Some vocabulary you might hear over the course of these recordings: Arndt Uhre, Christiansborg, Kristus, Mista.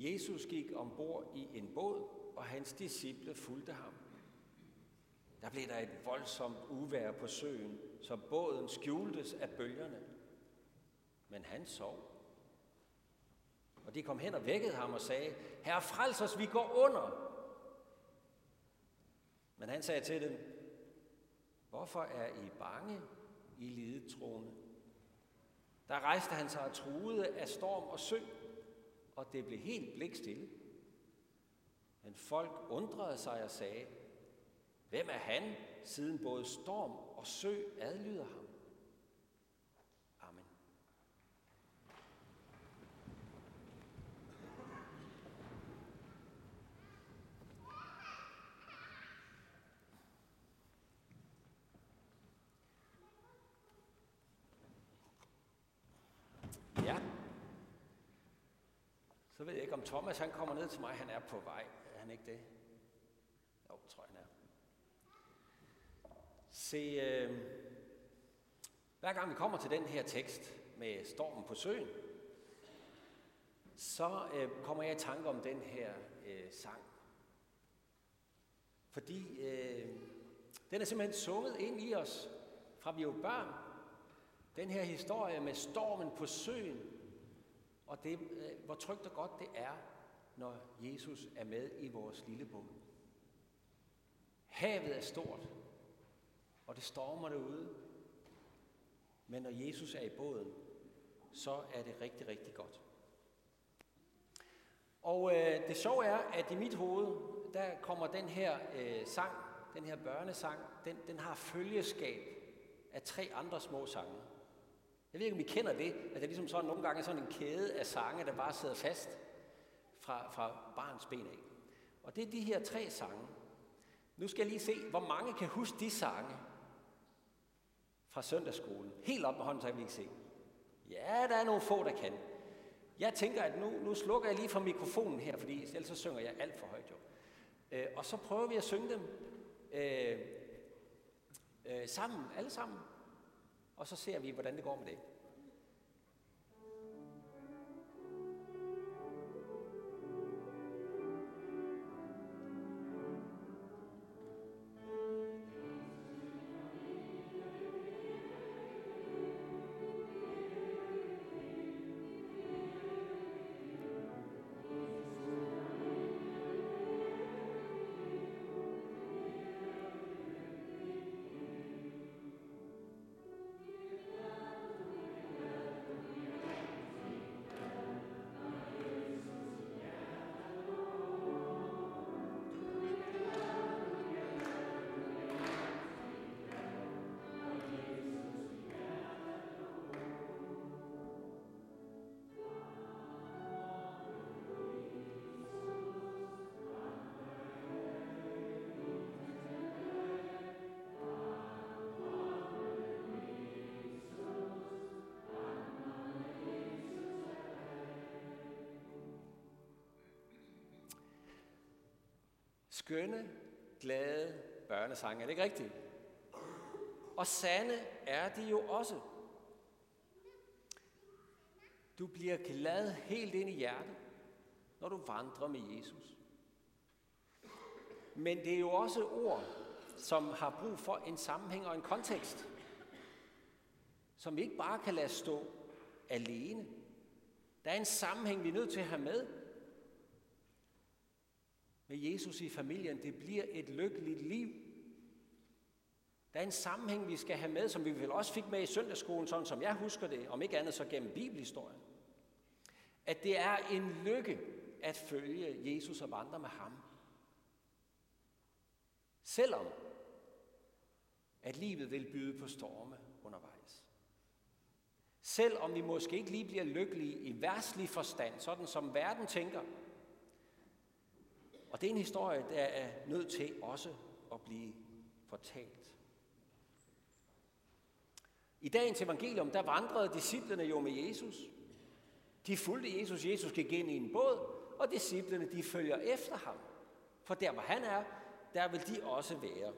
Jesus gik ombord i en båd, og hans disciple fulgte ham. Der blev der et voldsomt uvejr på søen, så båden skjultes af bølgerne. Men han sov. Og de kom hen og vækkede ham og sagde, Herre, frels os, vi går under. Men han sagde til dem, hvorfor er I bange, I lidetroende? Der rejste han sig og truede af storm og sø, og det blev helt blikstille. Men folk undrede sig og sagde, hvem er han, siden både storm og sø adlyder ham? Amen. Ja. Så ved jeg ikke, om Thomas han kommer ned til mig. Han er på vej. Er han ikke det? Jo, tror jeg, han er. Se, hver gang vi kommer til den her tekst med stormen på søen, så kommer jeg i tanke om den her sang. Fordi den er simpelthen sunget ind i os, fra vi jo børn. Den her historie med stormen på søen, og det, hvor trygt og godt det er, når Jesus er med i vores lille båd. Havet er stort. Og det stormer derude. Men når Jesus er i båden, så er det rigtig, rigtig godt. Og det sjove er, at i mit hoved, der kommer den her sang, den her børnesang, den har følgeskab af tre andre små sange. Jeg ved ikke, om I kender det, at det er ligesom sådan, nogle gange sådan en kæde af sange, der bare sidder fast fra barns ben af. Og det er de her tre sange. Nu skal jeg lige se, hvor mange kan huske de sange fra søndagsskolen. Helt op med hånden, så kan vi ikke se. Ja, der er nogle få, der kan. Jeg tænker, at nu slukker jeg lige for mikrofonen her, fordi ellers så synger jeg alt for højt jo. Og så prøver vi at synge dem sammen, alle sammen. Og så ser vi, hvordan det går med det. Skønne, glade børnesange, er det ikke rigtigt? Og sande er de jo også. Du bliver glad helt ind i hjertet, når du vandrer med Jesus. Men det er jo også ord, som har brug for en sammenhæng og en kontekst, som vi ikke bare kan lade stå alene. Der er en sammenhæng, vi er nødt til at have med. Med Jesus i familien, det bliver et lykkeligt liv. Der er en sammenhæng, vi skal have med, som vi vel også fik med i søndagsskolen, sådan som jeg husker det, om ikke andet så gennem bibelhistorien. At det er en lykke at følge Jesus og vandre med ham. Selvom at livet vil byde på storme undervejs. Selvom vi måske ikke lige bliver lykkelige i verdslig forstand, sådan som verden tænker. Og det er en historie, der er nødt til også at blive fortalt. I dagens evangelium, der vandrede disciplene jo med Jesus. De fulgte Jesus. Jesus gik ind i en båd, og disciplene, de følger efter ham. For der, hvor han er, der vil de også være.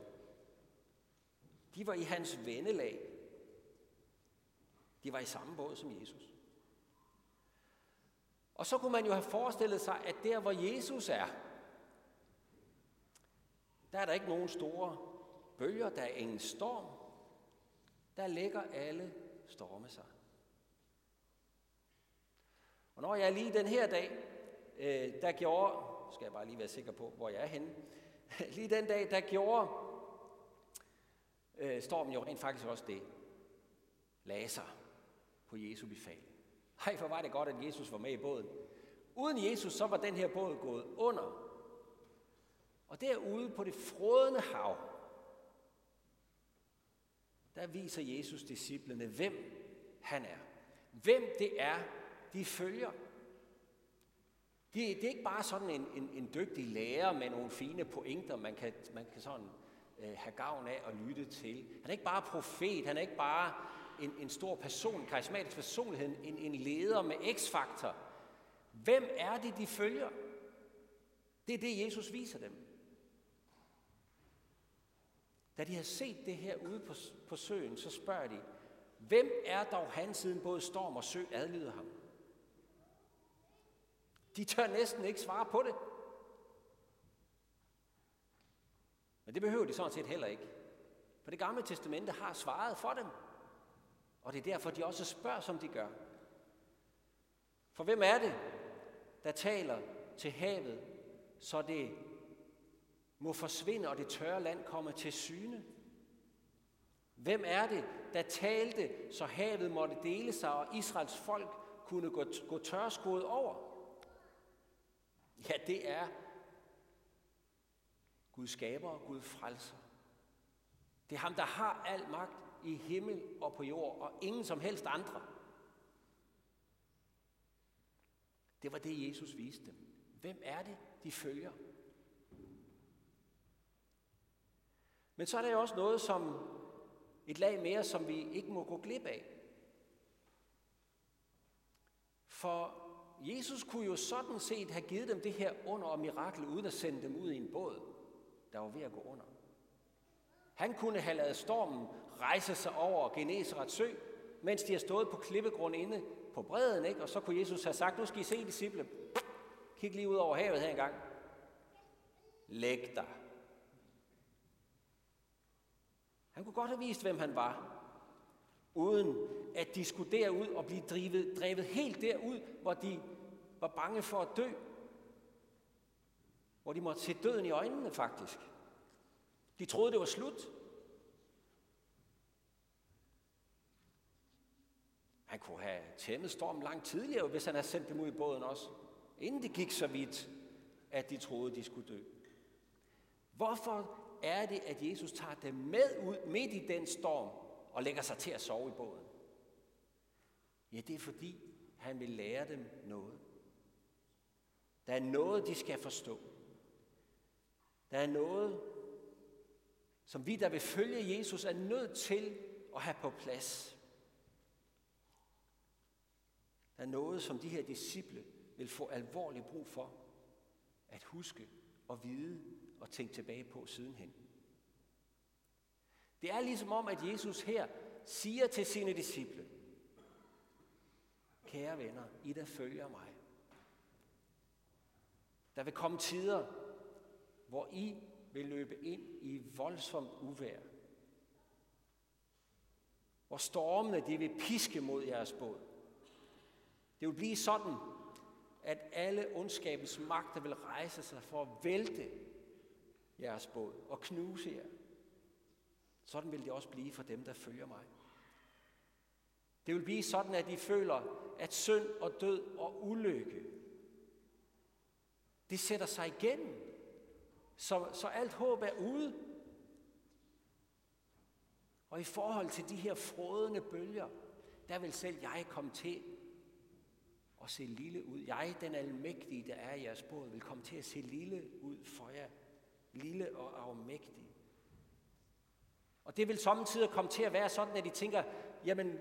De var i hans vennelag. De var i samme båd som Jesus. Og så kunne man jo have forestillet sig, at der, hvor Jesus er, der er der ikke nogen store bølger, der er ingen storm. Der lægger alle storme sig. Og når jeg lige den her dag, der gjorde, skal jeg bare lige være sikker på, hvor jeg er henne, lige den dag, der gjorde stormen jo rent faktisk også det, lagde sig på Jesu befaling. Hej, for var det godt, at Jesus var med i båden. Uden Jesus, så var den her båd gået under. Og derude på det frådende hav, der viser Jesus disciplene, hvem han er. Hvem det er, de følger. Det er ikke bare sådan en dygtig lærer med nogle fine pointer, man kan sådan have gavn af at lytte til. Han er ikke bare profet, han er ikke bare en stor person, karismatisk personlighed, en leder med x-faktor. Hvem er det, de følger? Det er det, Jesus viser dem. Da de har set det her ude på søen, så spørger de, hvem er dog han, siden både storm og sø adlyder ham? De tør næsten ikke svare på det. Men det behøver de sådan set heller ikke. For det gamle testamente har svaret for dem. Og det er derfor, de også spørger, som de gør. For hvem er det, der taler til havet, så det må forsvinde, og det tørre land kommer til syne? Hvem er det, der talte, så havet måtte dele sig, og Israels folk kunne gå tørskoet over? Ja, det er Gud skaber og Gud frelser. Det er ham, der har al magt i himmel og på jord, og ingen som helst andre. Det var det, Jesus viste dem. Hvem er det, de følger? Men så er der jo også noget som et lag mere, som vi ikke må gå glip af. For Jesus kunne jo sådan set have givet dem det her under og mirakel, uden at sende dem ud i en båd, der var ved at gå under. Han kunne have ladet stormen rejse sig over Genesarets sø, mens de har stået på klippegrund inde på bredden, ikke? Og så kunne Jesus have sagt, nu skal I se, disciple, kig lige ud over havet her engang. Læg dig. Han kunne godt have vist, hvem han var, uden at de skulle derud og blive drevet helt derud, hvor de var bange for at dø. Hvor de måtte se døden i øjnene, faktisk. De troede, det var slut. Han kunne have tæmmet stormen langt tidligere, hvis han havde sendt dem ud i båden også, inden det gik så vidt, at de troede, de skulle dø. Hvorfor er det, at Jesus tager dem med ud midt i den storm og lægger sig til at sove i båden? Ja, det er fordi, han vil lære dem noget. Der er noget, de skal forstå. Der er noget, som vi, der vil følge Jesus, er nødt til at have på plads. Der er noget, som de her disciple vil få alvorlig brug for at huske og vide og tænke tilbage på sidenhen. Det er ligesom om, at Jesus her siger til sine disciple, kære venner, I der følger mig. Der vil komme tider, hvor I vil løbe ind i voldsomt uvejr. Hvor stormene, de vil piske mod jeres båd. Det vil blive sådan, at alle ondskabens magter vil rejse sig for at vælte jeres båd og knuse jer. Sådan vil det også blive for dem, der følger mig. Det vil blive sådan, at de føler, at synd og død og ulykke, det sætter sig igennem. Så alt håb er ude. Og i forhold til de her frådende bølger, der vil selv jeg komme til at se lille ud. Jeg, den almægtige, der er i jeres båd, vil komme til at se lille ud for jer. Lille og afmægtig. Og det vil sommetider komme til at være sådan, at I tænker, jamen,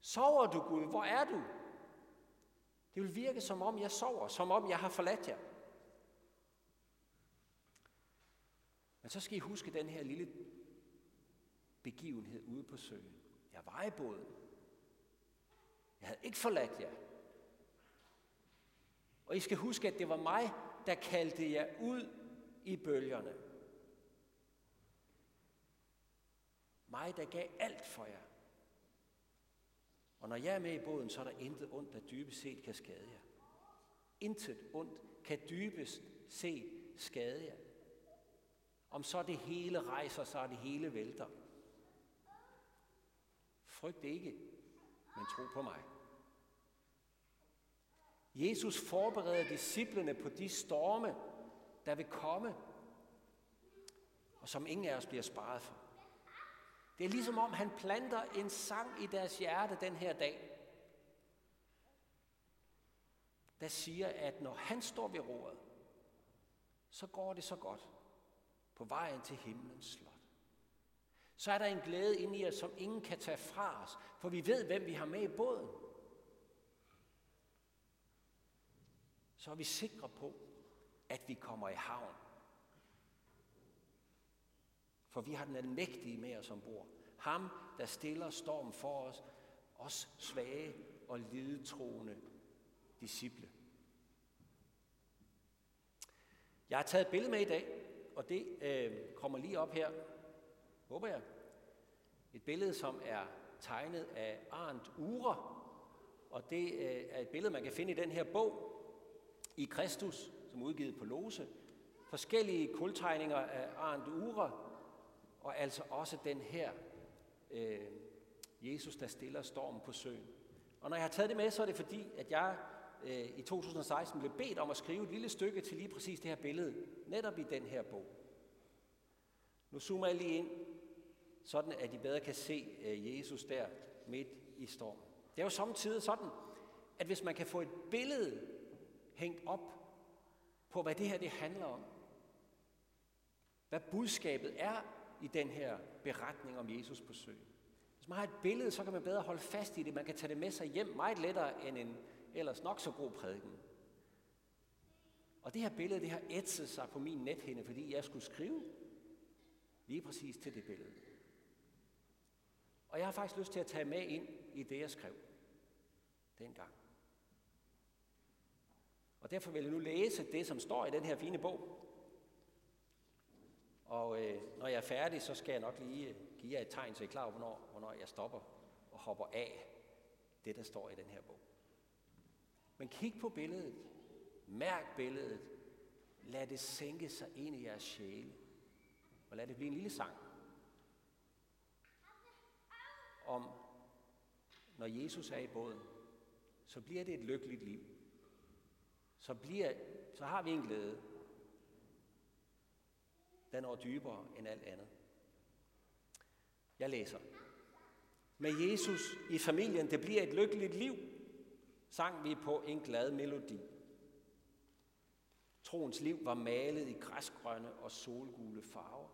sover du Gud? Hvor er du? Det vil virke, som om jeg sover, som om jeg har forladt jer. Men så skal I huske den her lille begivenhed ude på søen. Jeg var i båden. Jeg havde ikke forladt jer. Og I skal huske, at det var mig, der kaldte jer ud i bølgerne. Mig, der gav alt for jer. Og når jeg er med i båden, så er der intet ondt, der dybest set kan skade jer. Intet ondt kan dybest set skade jer. Om så det hele rejser sig, og det hele vælter. Frygt ikke, men tro på mig. Jesus forbereder disciplene på de storme, der vil komme, og som ingen af os bliver sparet for. Det er ligesom om, han planter en sang i deres hjerte den her dag, der siger, at når han står ved roret, så går det så godt på vejen til himlens slot. Så er der en glæde inde i os, som ingen kan tage fra os, for vi ved, hvem vi har med i båden. Så er vi sikre på, at vi kommer i havn. For vi har den almægtige med os ombord. Ham, der stiller stormen for os, os svage og lidetroende disciple. Jeg har taget et billede med i dag, og det kommer lige op her, håber jeg. Et billede, som er tegnet af Arndt Uhre, og det er et billede, man kan finde i den her bog, I Kristus, som er udgivet på Lose. Forskellige kultegninger af Arndt Uhre, og altså også den her Jesus, der stiller stormen på søen. Og når jeg har taget det med, så er det fordi, at jeg i 2016 blev bedt om at skrive et lille stykke til lige præcis det her billede, netop i den her bog. Nu zoomer jeg lige ind, sådan at I bedre kan se Jesus der midt i stormen. Det er jo samtidig sådan, at hvis man kan få et billede hængt op på, hvad det her det handler om, hvad budskabet er i den her beretning om Jesus på søen. Hvis man har et billede, så kan man bedre holde fast i det. Man kan tage det med sig hjem meget lettere end en ellers nok så god prædiken. Og det her billede, det har ætset sig på min nethinde, fordi jeg skulle skrive lige præcis til det billede. Og jeg har faktisk lyst til at tage med ind i det, jeg skrev dengang. Og derfor vil jeg nu læse det, som står i den her fine bog. Og når jeg er færdig, så skal jeg nok lige give jer et tegn, så I er klar over, hvornår jeg stopper og hopper af det, der står i den her bog. Men kig på billedet. Mærk billedet. Lad det sænke sig ind i jeres sjæle. Og lad det blive en lille sang. Om, når Jesus er i båden, så bliver det et lykkeligt liv. Så har vi en glæde. Den når dybere end alt andet. Jeg læser. Med Jesus i familien, det bliver et lykkeligt liv, sang vi på en glad melodi. Troens liv var malet i græsgrønne og solgule farver.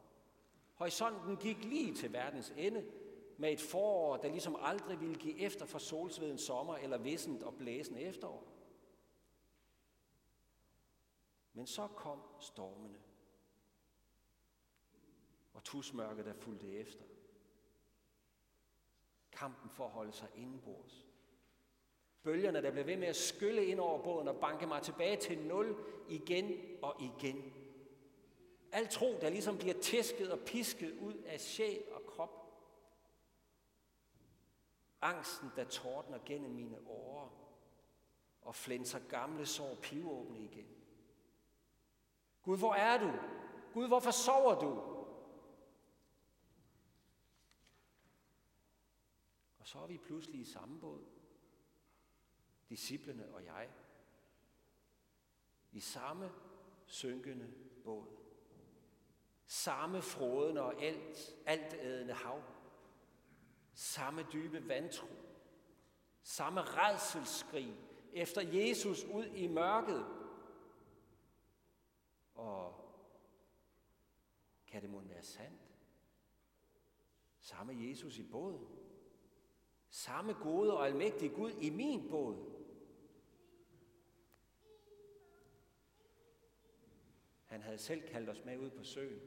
Horisonten gik lige til verdens ende med et forår, der ligesom aldrig ville give efter for solsvedens sommer eller vissent og blæsende efterår. Men så kom stormene og tusmørket, der fulgte efter. Kampen for at holde sig indenbords. Bølgerne, der blev ved med at skylle ind over båden og banke mig tilbage til nul igen og igen. Al tro, der ligesom bliver tæsket og pisket ud af sjæl og krop. Angsten, der tordner gennem mine årer og flænser gamle sår pivåbne igen. Gud, hvor er du? Gud, hvorfor sover du? Og så er vi pludselig i samme båd, disciplene og jeg, i samme synkende båd, samme frådende og altædende hav, samme dybe vantro, samme rædselsskrig efter Jesus ud i mørket. Og kan det mon være sandt? Samme Jesus i båden. Samme gode og almægtige Gud i min båd. Han havde selv kaldt os med ud på søen.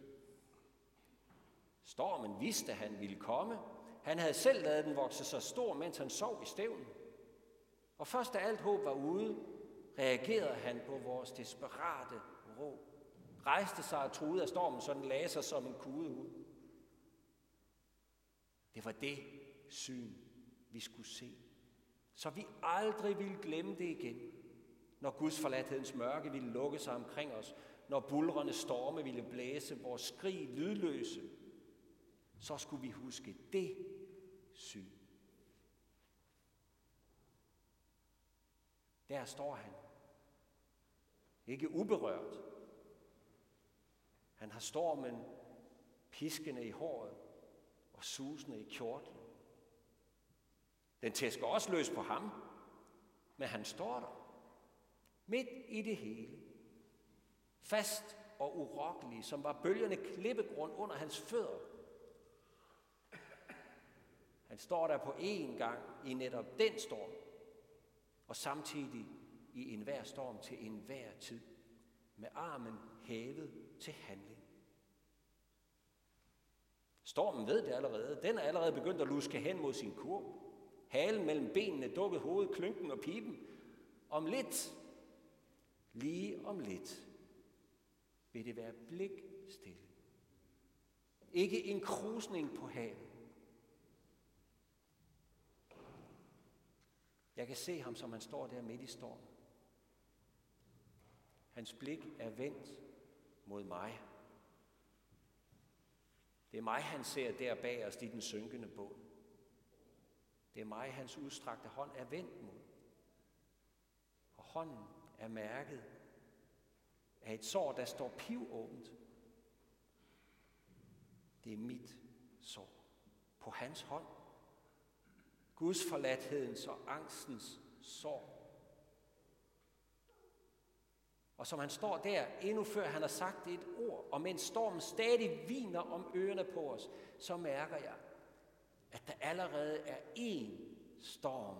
Stormen vidste, at han ville komme. Han havde selv ladet den vokse så stor, mens han sov i stævnen. Og først da alt håb var ude, reagerede han på vores desperate råb, rejste sig og truede af stormen, så den lagde sig som en kude ud. Det var det syn, vi skulle se, så vi aldrig ville glemme det igen, når Guds forladthedens mørke ville lukke sig omkring os, når bulrende storme ville blæse vores skrig lydløse, så skulle vi huske det syn. Der står han, ikke uberørt. Han har stormen piskende i håret og susende i kjortlen. Den tæsker også løs på ham, men han står der, midt i det hele, fast og urokkelig, som var bølgende klippegrund under hans fødder. Han står der på én gang i netop den storm, og samtidig i enhver storm til enhver tid, med armen hævet til handling. Stormen ved det allerede. Den er allerede begyndt at luske hen mod sin kurv. Halen mellem benene, dukket hoved, klynken og piben. Om lidt, lige om lidt, vil det være blikstille. Ikke en krusning på havet. Jeg kan se ham, som han står der midt i stormen. Hans blik er vendt mod mig. Det er mig, han ser der bag os i den synkende båd. Det er mig, hans udstrakte hånd er vendt mod. Og hånden er mærket af et sår, der står pivåbent. Det er mit sår på hans hånd. Guds forladthedens og angstens sår. Og som han står der, endnu før han har sagt et ord, og mens stormen stadig viner om ørerne på os, så mærker jeg, at der allerede er én storm,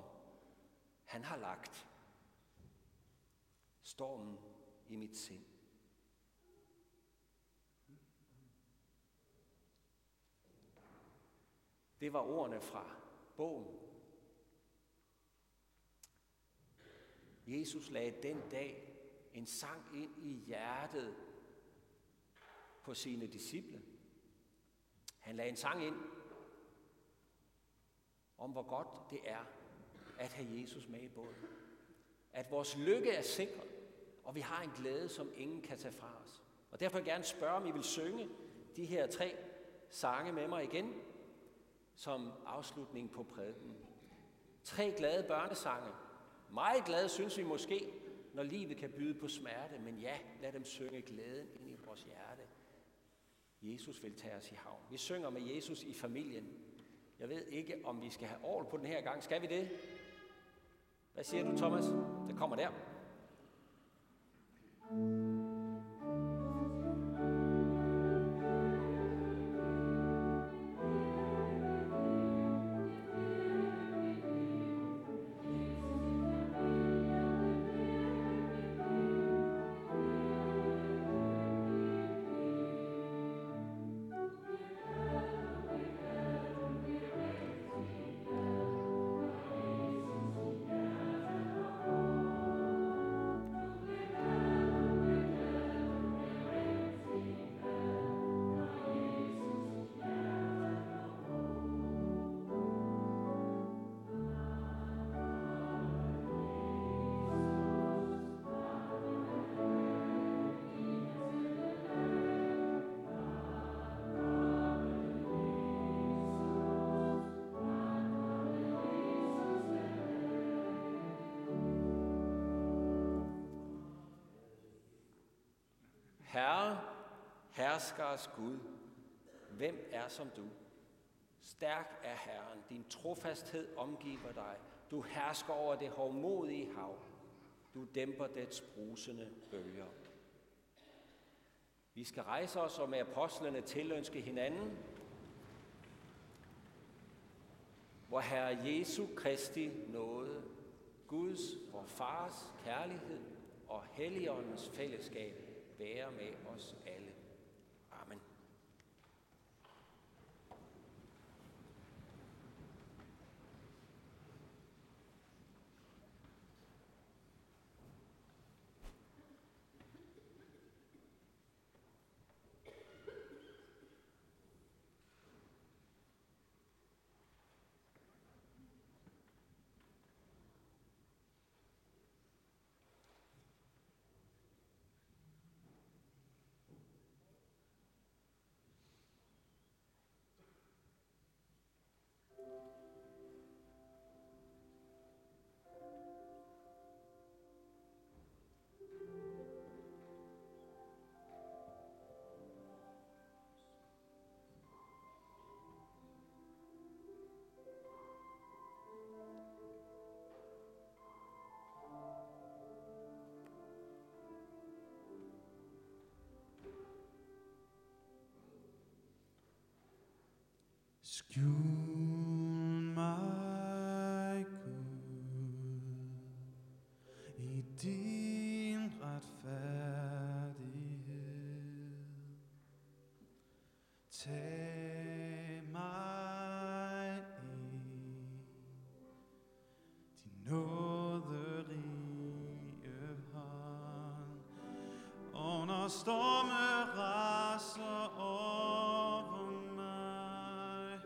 han har lagt. Stormen i mit sind. Det var ordene fra bogen. Jesus lagde den dag en sang ind i hjertet på sine disciple. Han lagde en sang ind om, hvor godt det er at have Jesus med i båden. At vores lykke er sikret, og vi har en glæde, som ingen kan tage fra os. Og derfor vil jeg gerne spørge, om I vil synge de her 3 sange med mig igen, som afslutning på prædikenen. 3 glade børnesange. Meget glade, synes vi måske, når livet kan byde på smerte, men ja, lad dem synge glæden ind i vores hjerte. Jesus vil tage os i havn. Vi synger med Jesus i familien. Jeg ved ikke, om vi skal have orgel på den her gang. Skal vi det? Hvad siger du, Thomas? Det kommer der. Herre, herskers Gud, hvem er som du? Stærk er Herren, din trofasthed omgiver dig. Du hersker over det hovmodige hav. Du dæmper dets brusende bølger. Vi skal rejse os og med apostlene tilønske hinanden. Vor Herre Jesu Kristi nåde, Guds, vor Fars kærlighed og Helligåndens fællesskab, være med os alle. Amen. når storme raser over mig,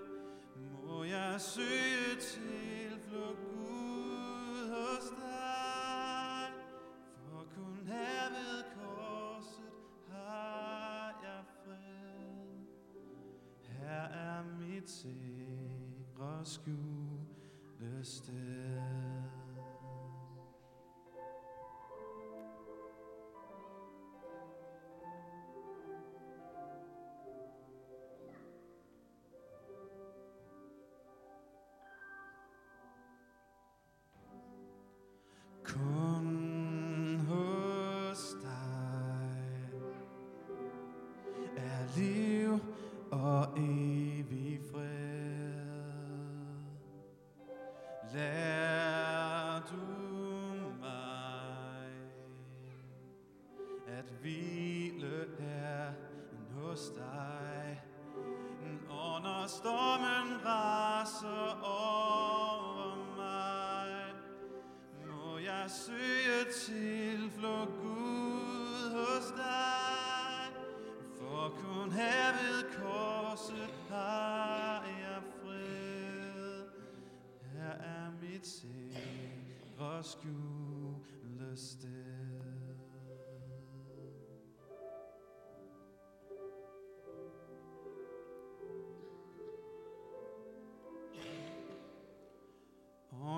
må jeg søge tilflugt Gud hos dig, for kun her ved korset har jeg fred. Her er mit sikre skjulested.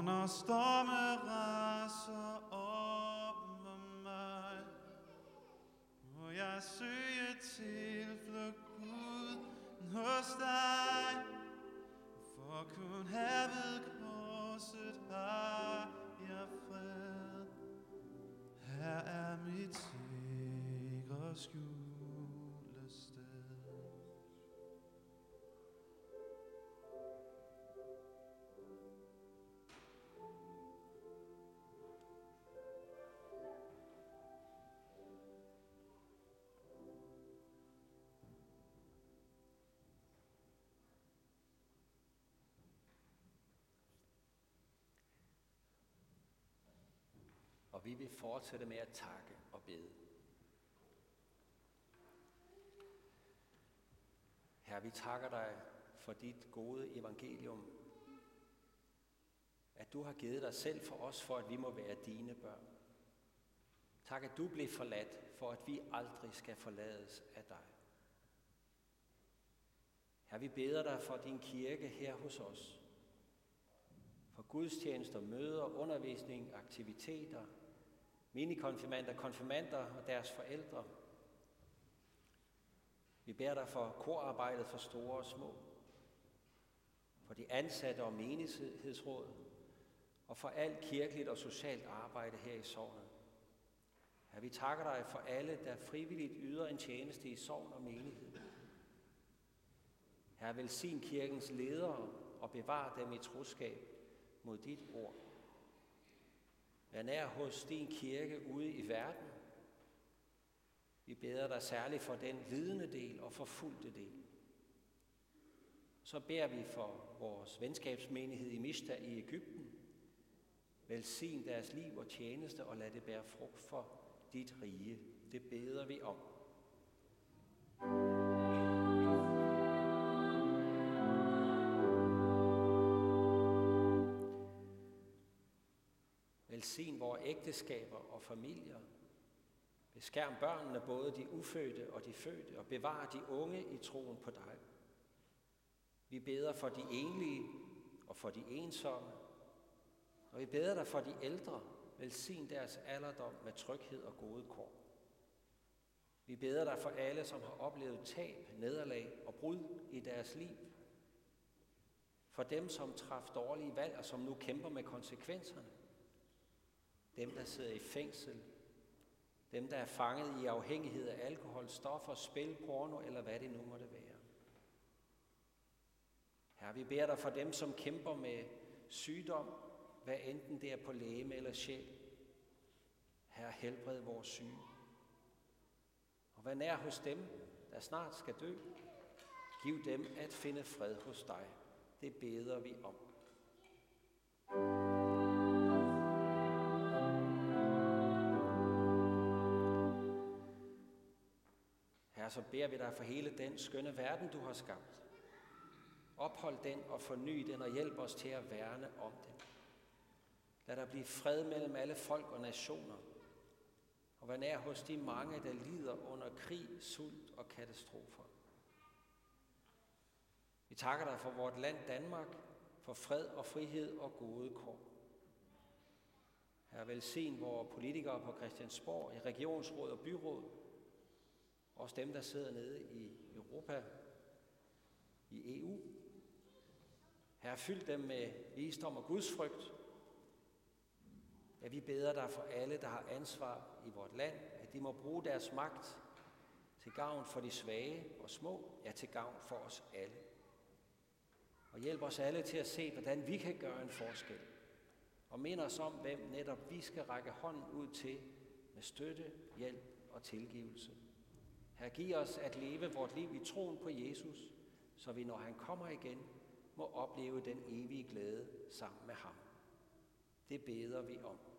Når storme raser over mig, må jeg søge tilflugt Gud hos dig, for kun her ved korset har jeg fred. Her er mit sikre skjulested. Og vi vil fortsætte med at takke og bede. Herre, vi takker dig for dit gode evangelium, at du har givet dig selv for os, for at vi må være dine børn. Tak, at du blev forladt, for at vi aldrig skal forlades af dig. Herre, vi beder dig for din kirke her hos os, for gudstjenester, møder, undervisning, aktiviteter, minikonfirmander, konfirmander og deres forældre. Vi beder dig for korarbejdet for store og små, for de ansatte og menighedsrådet, og for alt kirkeligt og socialt arbejde her i sognet. Herre, vi takker dig for alle, der frivilligt yder en tjeneste i sogn og menighed. Herre, velsign kirkens ledere og bevar dem i troskab mod dit ord. Vær nær hos din kirke ude i verden. Vi beder dig særligt for den lidende del og forfulgte del. Så beder vi for vores venskabsmenighed i Mista i Egypten. Velsign deres liv og tjeneste og lad det bære frugt for dit rige. Det beder vi om. Velsign vores ægteskaber og familier. Beskærm børnene, både de ufødte og de fødte, og bevar de unge i troen på dig. Vi beder for de enlige og for de ensomme, og vi beder dig for de ældre. Velsign deres alderdom med tryghed og gode kår. Vi beder dig for alle, som har oplevet tab, nederlag og brud i deres liv. For dem, som traf dårlige valg og som nu kæmper med konsekvenserne. Dem, der sidder i fængsel, dem, der er fanget i afhængighed af alkohol, stoffer, spil, porno eller hvad det nu måtte være. Herre, vi beder dig for dem, som kæmper med sygdom, hvad enten det er på legeme eller sjæl. Herre, helbred vores syge. Og vær nær hos dem, der snart skal dø. Giv dem at finde fred hos dig. Det beder vi om. så beder vi dig for hele den skønne verden, du har skabt. Ophold den og forny den og hjælp os til at værne om den. Lad der blive fred mellem alle folk og nationer. Og vær nær hos de mange, der lider under krig, sult og katastrofer. Vi takker dig for vort land Danmark, for fred og frihed og gode kår. Herre, velsign vore politikere på Christiansborg, i regionsråd og byråd, også dem, der sidder nede i Europa, i EU. Herre, fyld dem med visdom og gudsfrygt. Ja, vi beder dig for alle, der har ansvar i vort land, at de må bruge deres magt til gavn for de svage og små, ja, til gavn for os alle. Og hjælp os alle til at se, hvordan vi kan gøre en forskel. Og mind os om, hvem netop vi skal række hånden ud til med støtte, hjælp og tilgivelse. Herre, giv os at leve vort liv i troen på Jesus, så vi, når han kommer igen, må opleve den evige glæde sammen med ham. Det beder vi om.